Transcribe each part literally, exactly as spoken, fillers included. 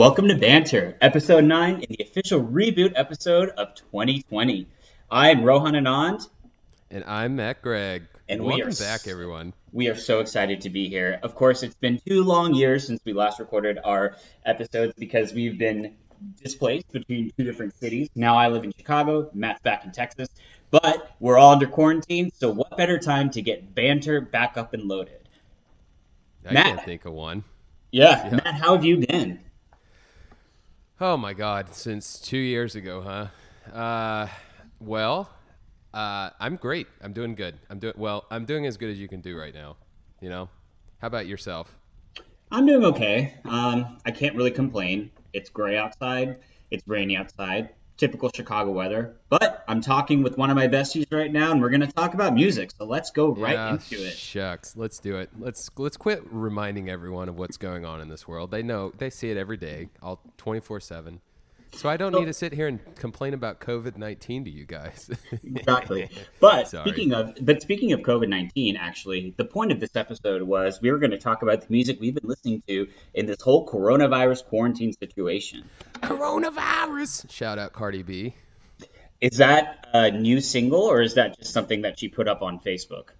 Welcome to Banter, episode nine in the official reboot episode of twenty twenty. I am Rohan Anand. And I'm Matt Gregg. And welcome we are, back, everyone. We are so excited to be here. Of course, it's been two long years since we last recorded our episodes because we've been displaced between two different cities. Now I live in Chicago, Matt's back in Texas, but we're all under quarantine, so what better time to get Banter back up and loaded? I Matt, can't think of one. Yeah, yeah. Matt, how have you been? Oh my God, since two years ago, huh? Uh, well, uh, I'm great. I'm doing good. I'm doing well. I'm doing as good as you can do right now. You know, how about yourself? I'm doing okay. Um, I can't really complain. It's gray outside. It's rainy outside. Typical Chicago weather. But I'm talking with one of my besties right now, and we're going to talk about music. So let's go right yeah, into it. Shucks, let's do it. Let's let's quit reminding everyone of what's going on in this world. They know, they see it every day, all twenty-four seven. So I don't so, need to sit here and complain about covid nineteen to you guys. Exactly. But speaking of, but speaking of covid nineteen, actually, the point of this episode was we were going to talk about the music we've been listening to in this whole coronavirus quarantine situation. Coronavirus! Shout out Cardi B. Is that a new single or is that just something that she put up on Facebook?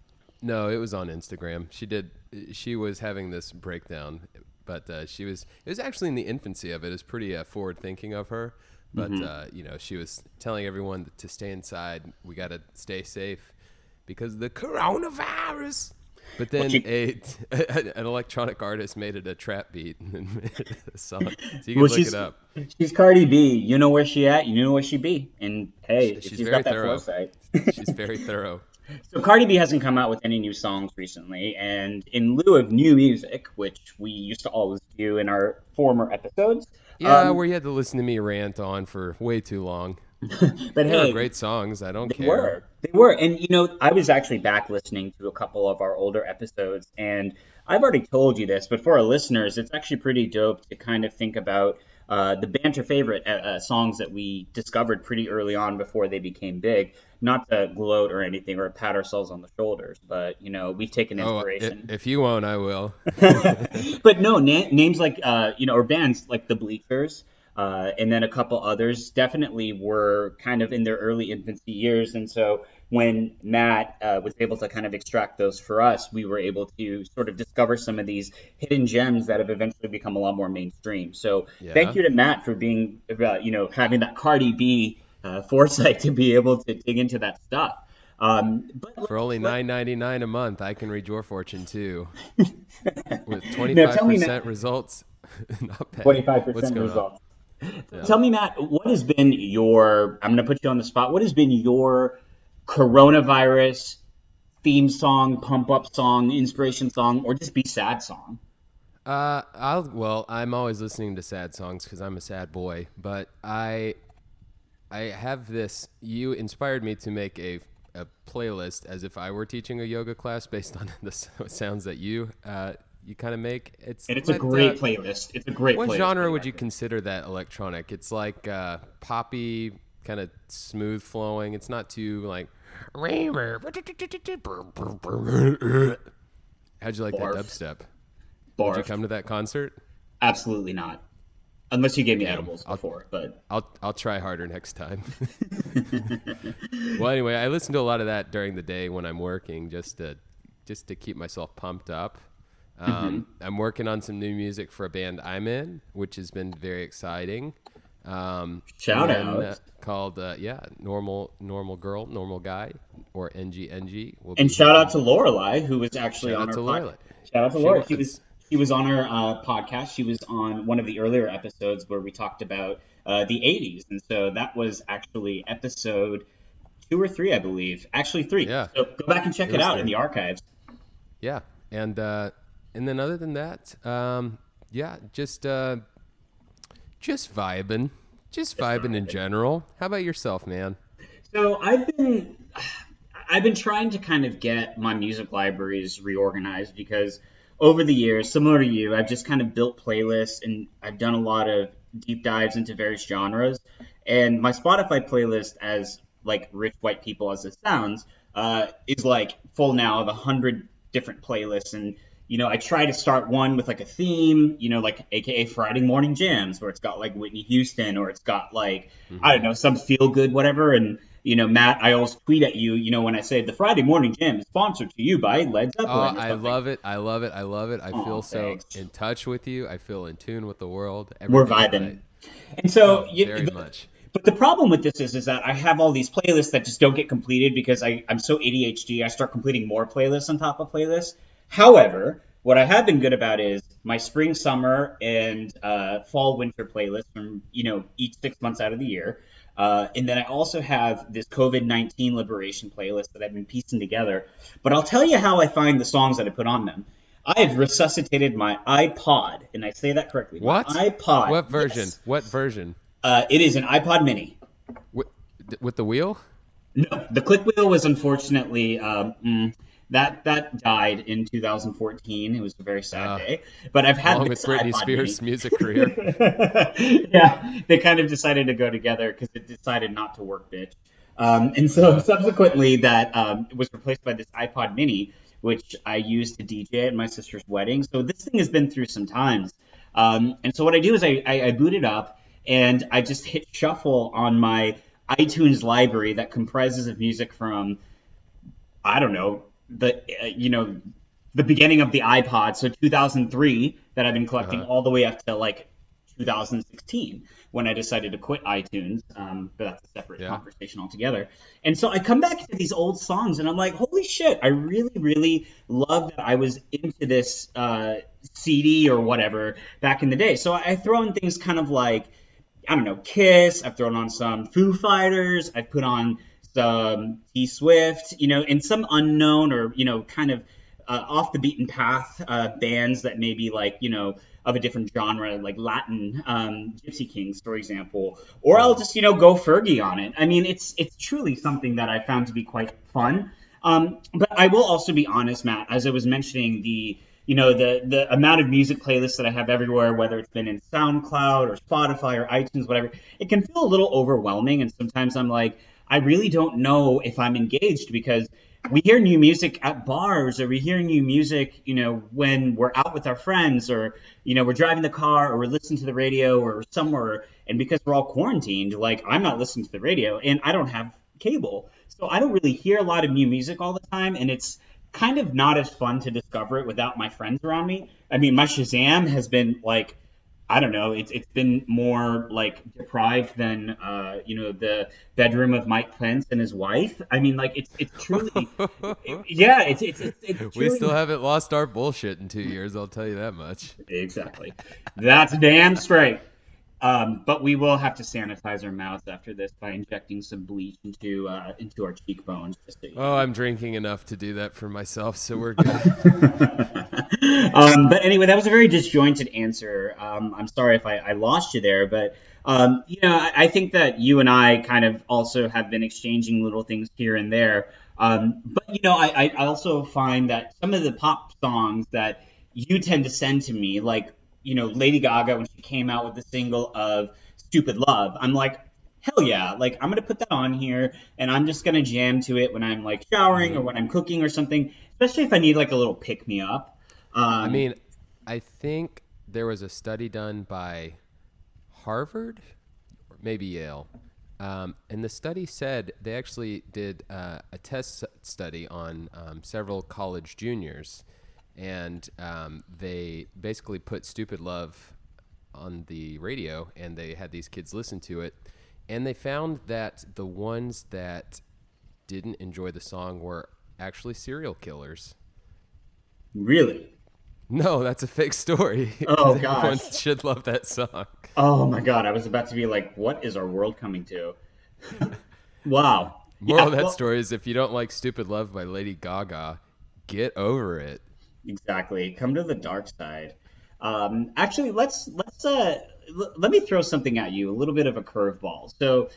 No, it was on Instagram. She did. She was having this breakdown. But uh, she was, it was actually in the infancy of it. It was pretty uh, forward thinking of her. But, mm-hmm. uh, you know, she was telling everyone to stay inside. We got to stay safe because of the coronavirus. But then well, she... a, a, an electronic artist made it a trap beat and made it a song. So you can well, look it up. She's Cardi B. You know where she at. You know where she be. And, hey, she, if she's, she's got that foresight. She's very thorough. So Cardi B hasn't come out with any new songs recently, and in lieu of new music, which we used to always do in our former episodes. Yeah, um, where you had to listen to me rant on for way too long. But hey, were great songs. I don't they care. Were. They were. And, you know, I was actually back listening to a couple of our older episodes, and I've already told you this, but for our listeners, it's actually pretty dope to kind of think about Uh, the banter favorite uh, songs that we discovered pretty early on before they became big, not to gloat or anything or pat ourselves on the shoulders, but, you know, we've taken inspiration. Oh, if, if you won't, I will. But no, na- names like, uh, you know, or bands like the Bleachers uh, and then a couple others definitely were kind of in their early infancy years. And so when Matt uh, was able to kind of extract those for us, we were able to sort of discover some of these hidden gems that have eventually become a lot more mainstream. So yeah. Thank you to Matt for being, uh, you know, having that Cardi B uh, foresight to be able to dig into that stuff. Um, but for only nine ninety-nine a month, I can read your fortune too. With twenty-five percent results, not bad. twenty-five percent results. Yeah. Tell me, Matt, what has been your, I'm going to put you on the spot, what has been your coronavirus theme song, pump up song, inspiration song, or just be sad song? Uh, I'll, well, I'm always listening to sad songs because I'm a sad boy, but I, I have this, you inspired me to make a, a playlist as if I were teaching a yoga class based on the sounds that you, uh, you kind of make. It's, and it's but, a great uh, playlist. It's a great what playlist. What genre would you consider that electronic? It's like uh, poppy, kind of smooth flowing. It's not too like, how'd you like Barf. That dubstep? Barf. Did you come to that concert? Absolutely not. Unless you gave me yeah, edibles I'll, before, but I'll I'll try harder next time. Well, anyway, I listen to a lot of that during the day when I'm working, just to just to keep myself pumped up. Um, mm-hmm. I'm working on some new music for a band I'm in, which has been very exciting. Um, Shout out then, uh, called uh, yeah normal normal girl normal guy or N G N G will and shout out, Lorelei, who was actually shout on our podcast. Shout out to Lorelei. She was she was on our uh, podcast. She was on one of the earlier episodes where we talked about uh, the eighties, and so that was actually episode two or three, I believe. Actually three. Yeah. So go back and check it, it out there. In the archives. Yeah, and uh, and then other than that, um, yeah, just. Uh, Just vibing, just vibing in general. How about yourself, man? So I've been, I've been trying to kind of get my music libraries reorganized because over the years, similar to you, I've just kind of built playlists and I've done a lot of deep dives into various genres. And my Spotify playlist, as like rich white people as it sounds, uh, is like full now of a hundred different playlists and. you know, I try to start one with like a theme, you know, like A K A Friday morning jams, where it's got like Whitney Houston, or it's got like, mm-hmm. I don't know, some feel good, whatever. And, you know, Matt, I always tweet at you, you know, when I say the Friday morning jam is sponsored to you by Led Zeppelin. Oh, I love it. I love it. I love it. I oh, feel thanks. so in touch with you. I feel in tune with the world. We're vibing. And so, oh, you, very the, much. But the problem with this is, is that I have all these playlists that just don't get completed because I, I'm so A D H D. I start completing more playlists on top of playlists. However, what I have been good about is my spring, summer, and uh, fall, winter playlist from, you know, each six months out of the year. Uh, and then I also have this covid nineteen liberation playlist that I've been piecing together. But I'll tell you how I find the songs that I put on them. I have resuscitated my iPod, and I say that correctly. What? My iPod. What version? Yes. What version? Uh, it is an iPod mini. With, with the wheel? No, the click wheel was unfortunately... Um, mm, That that died in two thousand fourteen. It was a very sad uh, day. But I've had along this with Britney Spears' music career. Yeah, they kind of decided to go together because it decided not to work, bitch. Um, and so subsequently, that um, was replaced by this iPod Mini, which I used to D J at my sister's wedding. So this thing has been through some times. Um, and so what I do is I, I, I boot it up and I just hit shuffle on my iTunes library that comprises of music from, I don't know, the uh, you know the beginning of the iPod, so two thousand three, that I've been collecting uh-huh. all the way up to like two thousand sixteen when I decided to quit iTunes, um but that's a separate yeah. conversation altogether. And so I come back to these old songs and I'm like, holy shit, I really really love that I was into this uh C D or whatever back in the day. So I throw in things kind of like, I don't know, Kiss. I've thrown on some Foo Fighters. I've put on Um, T Swift, you know, and some unknown or, you know, kind of uh, off the beaten path uh, bands that may be like, you know, of a different genre, like Latin um, Gypsy Kings, for example, or I'll just, you know, go Fergie on it. I mean, it's it's truly something that I found to be quite fun. Um, but I will also be honest, Matt, as I was mentioning the, you know, the the amount of music playlists that I have everywhere, whether it's been in SoundCloud or Spotify or iTunes, whatever, it can feel a little overwhelming. And sometimes I'm like, I really don't know if I'm engaged, because we hear new music at bars, or we hear new music, you know, when we're out with our friends, or, you know, we're driving the car, or we're listening to the radio or somewhere. And because we're all quarantined, like, I'm not listening to the radio and I don't have cable. So I don't really hear a lot of new music all the time. And it's kind of not as fun to discover it without my friends around me. I mean, my Shazam has been like, I don't know, it's it's been more like deprived than uh, you know, the bedroom of Mike Pence and his wife. I mean, like, it's it's truly it, yeah, it's it's it's, it's truly, we still haven't lost our bullshit in two years, I'll tell you that much. Exactly. That's damn straight. Um, but we will have to sanitize our mouths after this by injecting some bleach into uh, into our cheekbones. Just so you know. Oh, I'm drinking enough to do that for myself, so we're good. Um, but anyway, that was a very disjointed answer. Um, I'm sorry if I, I lost you there, but um, you know, I, I think that you and I kind of also have been exchanging little things here and there. Um, but you know, I, I also find that some of the pop songs that you tend to send to me, like, you know, Lady Gaga, when she came out with the single of Stupid Love, I'm like, hell yeah, like, I'm going to put that on here and I'm just going to jam to it when I'm like showering or when I'm cooking or something, especially if I need like a little pick me up. Um, I mean, I think there was a study done by Harvard, or maybe Yale, um, and the study said they actually did uh, a test study on um, several college juniors, and um, they basically put Stupid Love on the radio, and they had these kids listen to it, and they found that the ones that didn't enjoy the song were actually serial killers. Really? No, that's a fake story. Oh, gosh. Everyone should love that song. Oh, my God. I was about to be like, what is our world coming to? Wow. Moral yeah, of that well, story is, if you don't like Stupid Love by Lady Gaga, get over it. Exactly. Come to the dark side. Um, actually, let's let's uh, l- let me throw something at you, a little bit of a curveball. So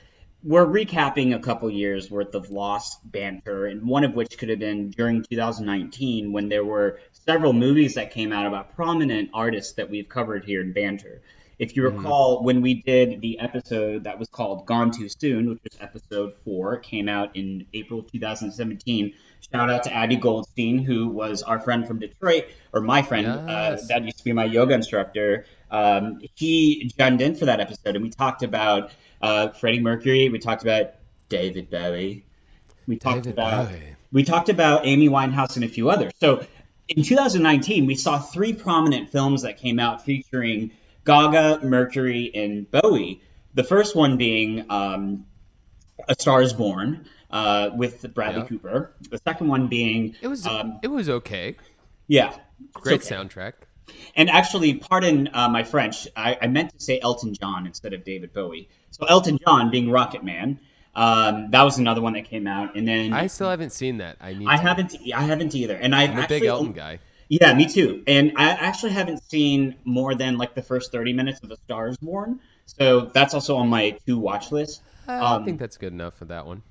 we're recapping a couple years worth of lost banter, and one of which could have been during two thousand nineteen, when there were several movies that came out about prominent artists that we've covered here in banter. If you recall, mm. when we did the episode that was called Gone Too Soon, which was episode four, came out in April twenty seventeen. Shout out to Abby Goldstein, who was our friend from Detroit, or my friend, yes. uh, that used to be my yoga instructor. Um, he joined in for that episode, and we talked about uh, Freddie Mercury. We talked about David Bowie. We talked David about Bowie. We talked about Amy Winehouse and a few others. So in two thousand nineteen, we saw three prominent films that came out featuring Gaga, Mercury, and Bowie. The first one being um, A Star Is Born uh, with Bradley yeah. Cooper. The second one being... It was um, it was okay. Yeah. Great okay. soundtrack. And actually, pardon uh, my French, I, I meant to say Elton John instead of David Bowie. So Elton John being Rocketman. Um, that was another one that came out. And then... I still haven't seen that. I need I to. haven't I haven't either. And I've I'm actually, a big Elton guy. Yeah, me too. And I actually haven't seen more than like the first thirty minutes of A Star Is Born. So that's also on my to watch list. I um, think that's good enough for that one.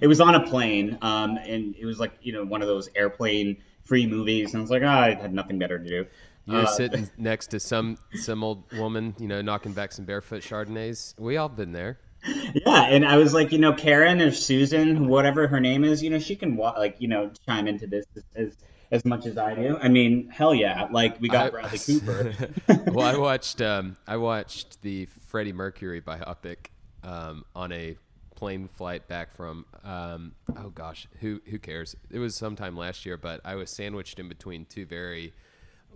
It was on a plane. Um, and it was like, you know, one of those airplane free movies. And I was like, oh, I had nothing better to do. You're uh, sitting next to some, some old woman, you know, knocking back some barefoot Chardonnays. We all been there. Yeah, and I was like, you know, Karen or Susan, whatever her name is, you know, she can, wa- like, you know, chime into this as, as as much as I do. I mean, hell yeah. Like, we got I, Bradley Cooper. Well, I watched um, I watched the Freddie Mercury biopic um, on a plane flight back from, um, oh gosh, who who cares? It was sometime last year, but I was sandwiched in between two very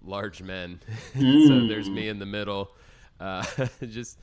large men. Mm. So there's me in the middle, uh, just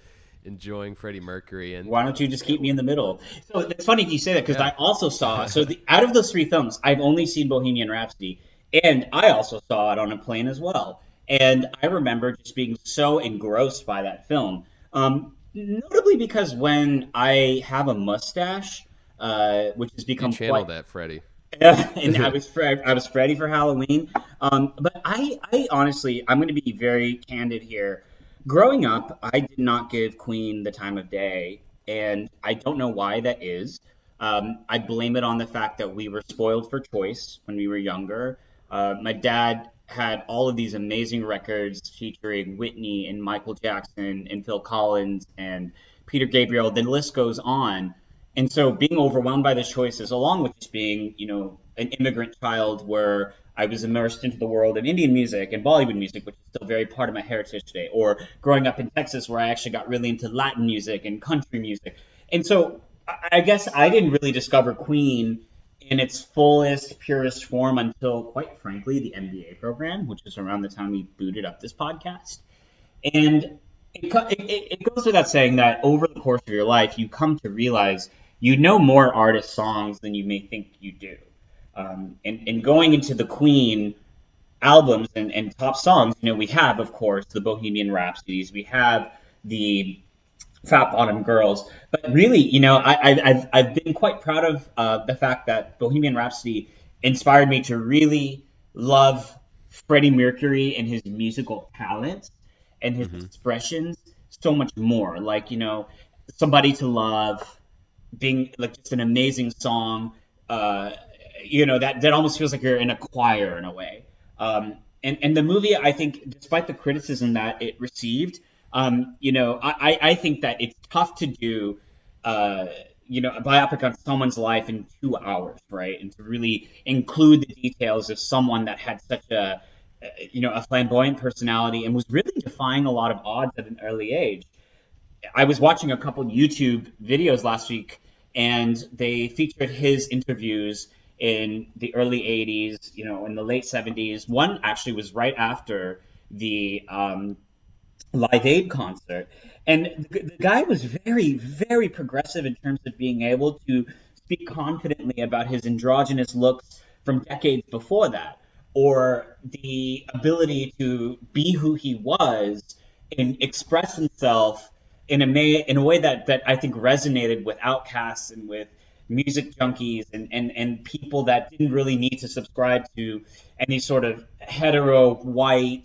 enjoying Freddie Mercury. And why don't you just keep me in the middle? So it's funny you say that because yeah. I also saw, so the, out of those three films, I've only seen Bohemian Rhapsody. And I also saw it on a plane as well. And I remember just being so engrossed by that film, um, notably because when I have a mustache, uh, which has become you channel quite... that, Freddie. And I was Fred, I was Freddie for Halloween. Um, but I, I honestly, I'm going to be very candid here. Growing up, I did not give Queen the time of day, and I don't know why that is. Um, I blame it on the fact that we were spoiled for choice when we were younger. Uh, my dad had all of these amazing records featuring Whitney and Michael Jackson and Phil Collins and Peter Gabriel. The list goes on. And so being overwhelmed by the choices, along with just being, you know, an immigrant child where I was immersed into the world of Indian music and Bollywood music, which is still very part of my heritage today, or growing up in Texas where I actually got really into Latin music and country music. And so I guess I didn't really discover Queen in its fullest, purest form until, quite frankly, the M B A program, which is around the time we booted up this podcast. And it, it, it goes without saying that over the course of your life, you come to realize you know more artist songs than you may think you do. Um, and, and going into the Queen albums and, and top songs, you know, we have, of course, the Bohemian Rhapsodies. We have the Fat Bottom Girls. But really, you know, I, I, I've I've been quite proud of uh, the fact that Bohemian Rhapsody inspired me to really love Freddie Mercury and his musical talents and his mm-hmm. expressions so much more. Like, you know, Somebody to Love, being like just an amazing song, uh, you know, that, that almost feels like you're in a choir in a way. Um, and, and the movie, I think, despite the criticism that it received, Um, you know, I, I think that it's tough to do, uh, you know, a biopic on someone's life in two hours, right? And to really include the details of someone that had such a, you know, a flamboyant personality and was really defying a lot of odds at an early age. I was watching a couple YouTube videos last week, and they featured his interviews in the early eighties, you know, in the late seventies. One actually was right after the... Um, Live Aid concert. And the guy was very, very progressive in terms of being able to speak confidently about his androgynous looks from decades before that, or the ability to be who he was and express himself in a, may- in a way that, that I think resonated with outcasts and with music junkies and, and, and people that didn't really need to subscribe to any sort of hetero, white,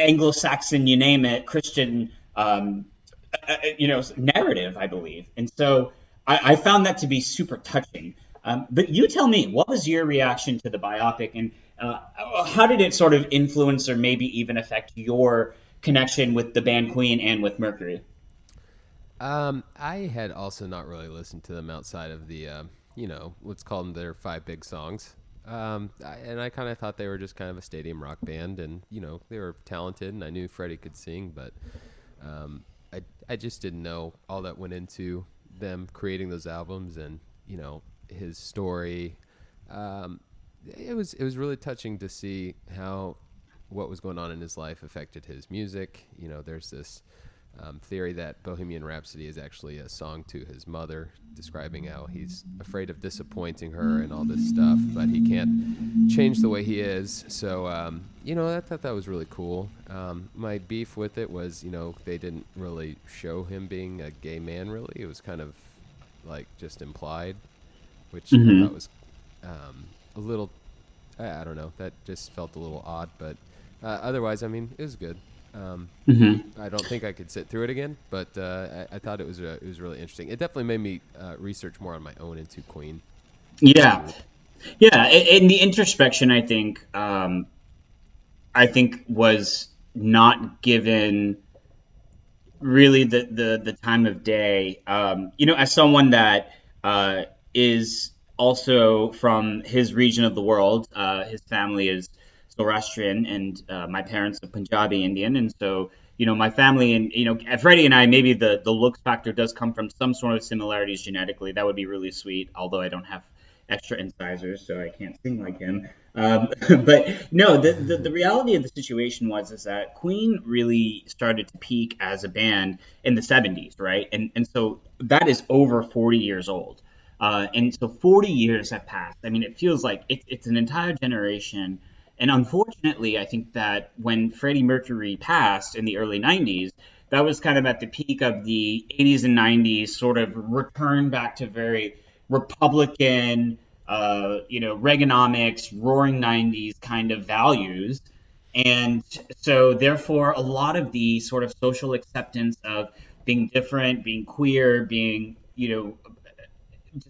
Anglo-Saxon, you name it, Christian, um, uh, you know, narrative, I believe. And so I, I found that to be super touching. Um, but you tell me, what was your reaction to the biopic, and uh, how did it sort of influence or maybe even affect your connection with the band Queen and with Mercury. Um, I had also not really listened to them outside of the, uh, you know, let's call them their five big songs. Um, I, and I kind of thought they were just kind of a stadium rock band, and, you know, they were talented, and I knew Freddie could sing, but um, I, I just didn't know all that went into them creating those albums and, you know, his story. Um, it was, it was really touching to see how what was going on in his life affected his music. You know, there's this Um, theory that Bohemian Rhapsody is actually a song to his mother, describing how he's afraid of disappointing her and all this stuff, but he can't change the way he is. So, um, you know, I thought that was really cool. Um, my beef with it was, you know, they didn't really show him being a gay man, really. It was kind of like just implied, which mm-hmm. I thought was um, a little, I, I don't know, that just felt a little odd, but uh, otherwise, I mean, it was good. Um, mm-hmm. I don't think I could sit through it again, but uh, I, I thought it was uh, it was really interesting. It definitely made me uh, research more on my own into Queen. Yeah, yeah. And the introspection, I think, um, I think was not given really the, the, the time of day. Um, you know, as someone that uh, is also from his region of the world, uh, his family is Zoroastrian, and uh, my parents are Punjabi Indian, and so, you know, my family and, you know, Freddie and I, maybe the the looks factor does come from some sort of similarities genetically. That would be really sweet, although I don't have extra incisors, so I can't sing like him. Um, but no, the, the the reality of the situation was is that Queen really started to peak as a band in the seventies, right? And and so that is over forty years old, uh, and so forty years have passed. I mean, it feels like it, it's an entire generation. And unfortunately, I think that when Freddie Mercury passed in the early nineties, that was kind of at the peak of the eighties and nineties sort of return back to very Republican, uh, you know, Reaganomics, roaring nineties kind of values. And so therefore, a lot of the sort of social acceptance of being different, being queer, being, you know,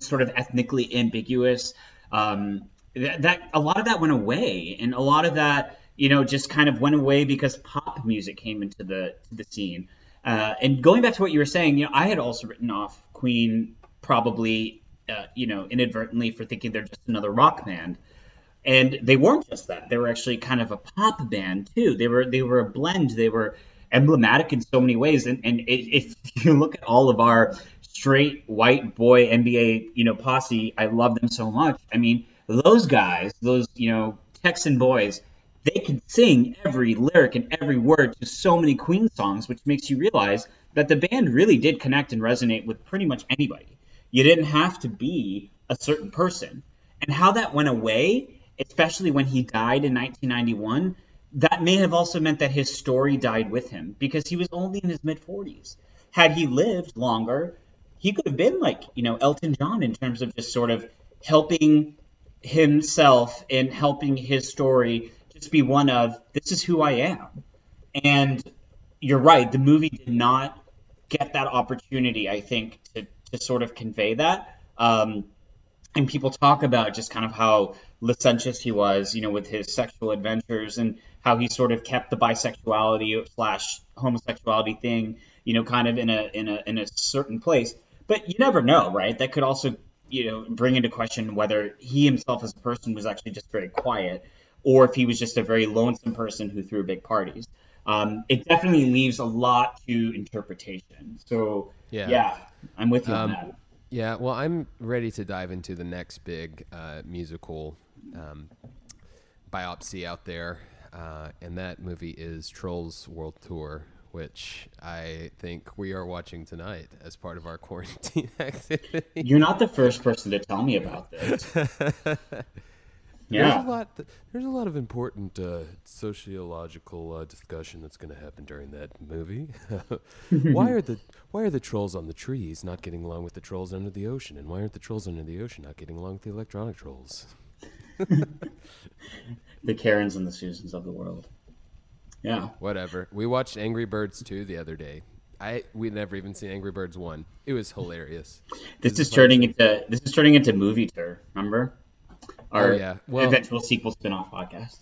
sort of ethnically ambiguous, um, That, that a lot of that went away, and a lot of that, you know, just kind of went away because pop music came into the to the scene. Uh, and going back to what you were saying, you know, I had also written off Queen probably, uh, you know, inadvertently for thinking they're just another rock band, and they weren't just that. They were actually kind of a pop band too. They were they were a blend. They were emblematic in so many ways. And and if you look at all of our straight white boy N B A, you know, posse, I love them so much. I mean, those guys, those, you know, Texan boys, they can sing every lyric and every word to so many Queen songs, which makes you realize that the band really did connect and resonate with pretty much anybody. You didn't have to be a certain person. And how that went away, especially when he died in nineteen ninety-one, that may have also meant that his story died with him because he was only in his mid-forties. Had he lived longer, he could have been like, you know, Elton John in terms of just sort of helping himself in helping his story just be one of, this is who I am. And you're right, the movie did not get that opportunity, I think, to, to sort of convey that. Um, and people talk about just kind of how licentious he was, you know, with his sexual adventures and how he sort of kept the bisexuality slash homosexuality thing, you know, kind of in a in a in a certain place. But you never know, right? That could also, you know, bring into question whether he himself as a person was actually just very quiet or if he was just a very lonesome person who threw big parties. Um, it definitely leaves a lot to interpretation. So, yeah, yeah I'm with you um, on that. Yeah, well, I'm ready to dive into the next big uh, musical um, biopsy out there, uh, and that movie is Trolls World Tour, which I think we are watching tonight as part of our quarantine activity. You're not the first person to tell me about this. yeah. There's a lot, there's a lot of important uh, sociological uh, discussion that's going to happen during that movie. why are the why are the trolls on the trees not getting along with the trolls under the ocean? And why aren't the trolls under the ocean not getting along with the electronic trolls? The Karens and the Susans of the world. Yeah. Whatever. We watched Angry Birds two the other day. I we'd never even seen Angry Birds one. It was hilarious. This, this is turning thing. into this is turning into movie tour. Remember our oh, yeah. well, eventual sequel spinoff podcast.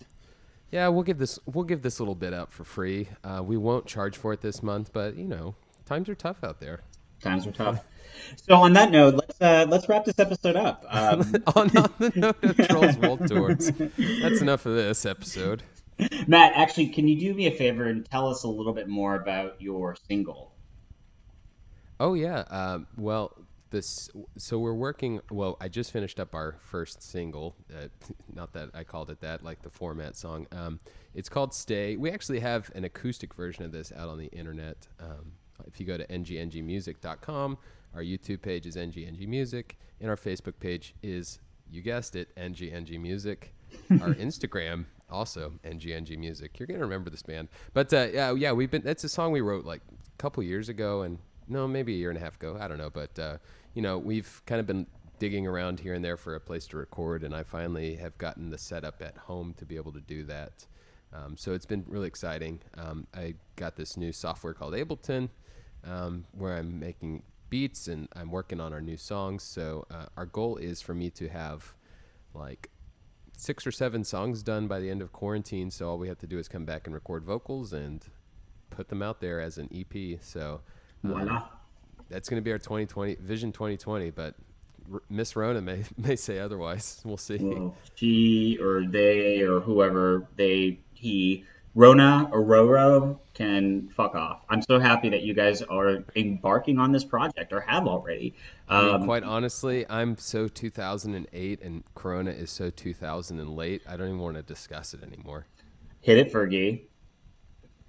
Yeah, we'll give this we'll give this little bit up for free. Uh, we won't charge for it this month, but you know, times are tough out there. Times are tough. So on that note, let's uh, let's wrap this episode up. Um, on, on the note of Trolls World Tours, that's enough of this episode. Matt, actually, can you do me a favor and tell us a little bit more about your single? Oh yeah. Um, well, this so we're working. Well, I just finished up our first single. Uh, not that I called it that, like the format song. Um, it's called "Stay." We actually have an acoustic version of this out on the internet. Um, if you go to N G N G music dot com, our YouTube page is N G N G music, and our Facebook page is, you guessed it, N G N G music. Our Instagram also N G N G music. You're gonna remember this band, but uh, yeah, yeah, we've been. That's a song we wrote like a couple years ago, and no, maybe a year and a half ago. I don't know, but uh, you know, we've kind of been digging around here and there for a place to record, and I finally have gotten the setup at home to be able to do that. Um, so it's been really exciting. Um, I got this new software called Ableton, um, where I'm making beats and I'm working on our new songs. So uh, our goal is for me to have like six or seven songs done by the end of quarantine. So all we have to do is come back and record vocals and put them out there as an E P. So um, wow. That's going to be our twenty twenty Vision twenty twenty, but Miss Rona may may say otherwise. We'll see. Well, she or they or whoever they he Rona or Roro can fuck off. I'm so happy that you guys are embarking on this project or have already. Um, I mean, quite honestly, I'm so two thousand eight and Corona is so two thousand and late. I don't even want to discuss it anymore. Hit it, Fergie.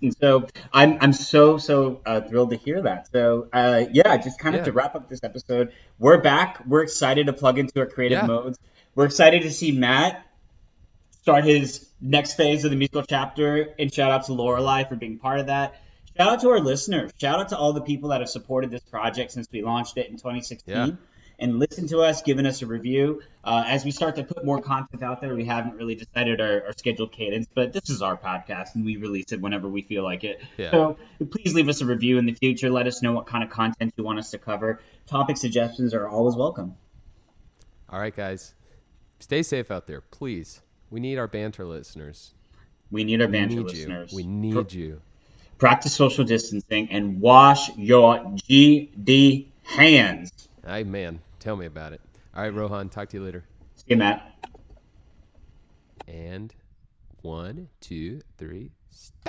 And so I'm I'm so, so uh, thrilled to hear that. So, uh, yeah, just kind of yeah. to wrap up this episode, we're back. We're excited to plug into our creative yeah. modes. We're excited to see Matt start his next phase of the musical chapter. And shout out to Lorelei for being part of that. Shout out to our listeners. Shout out to all the people that have supported this project since we launched it in twenty sixteen. Yeah. And listened to us, given us a review. Uh, as we start to put more content out there, we haven't really decided our, our scheduled cadence, but this is our podcast, and we release it whenever we feel like it. Yeah. So please leave us a review in the future. Let us know what kind of content you want us to cover. Topic suggestions are always welcome. All right, guys. Stay safe out there, please. We need our banter listeners. We need our banter we need listeners. You. We need Pro- you. Practice social distancing and wash your G D hands. Hey, man. Tell me about it. All right, Rohan, talk to you later. See you, Matt. And one, two, three, stop.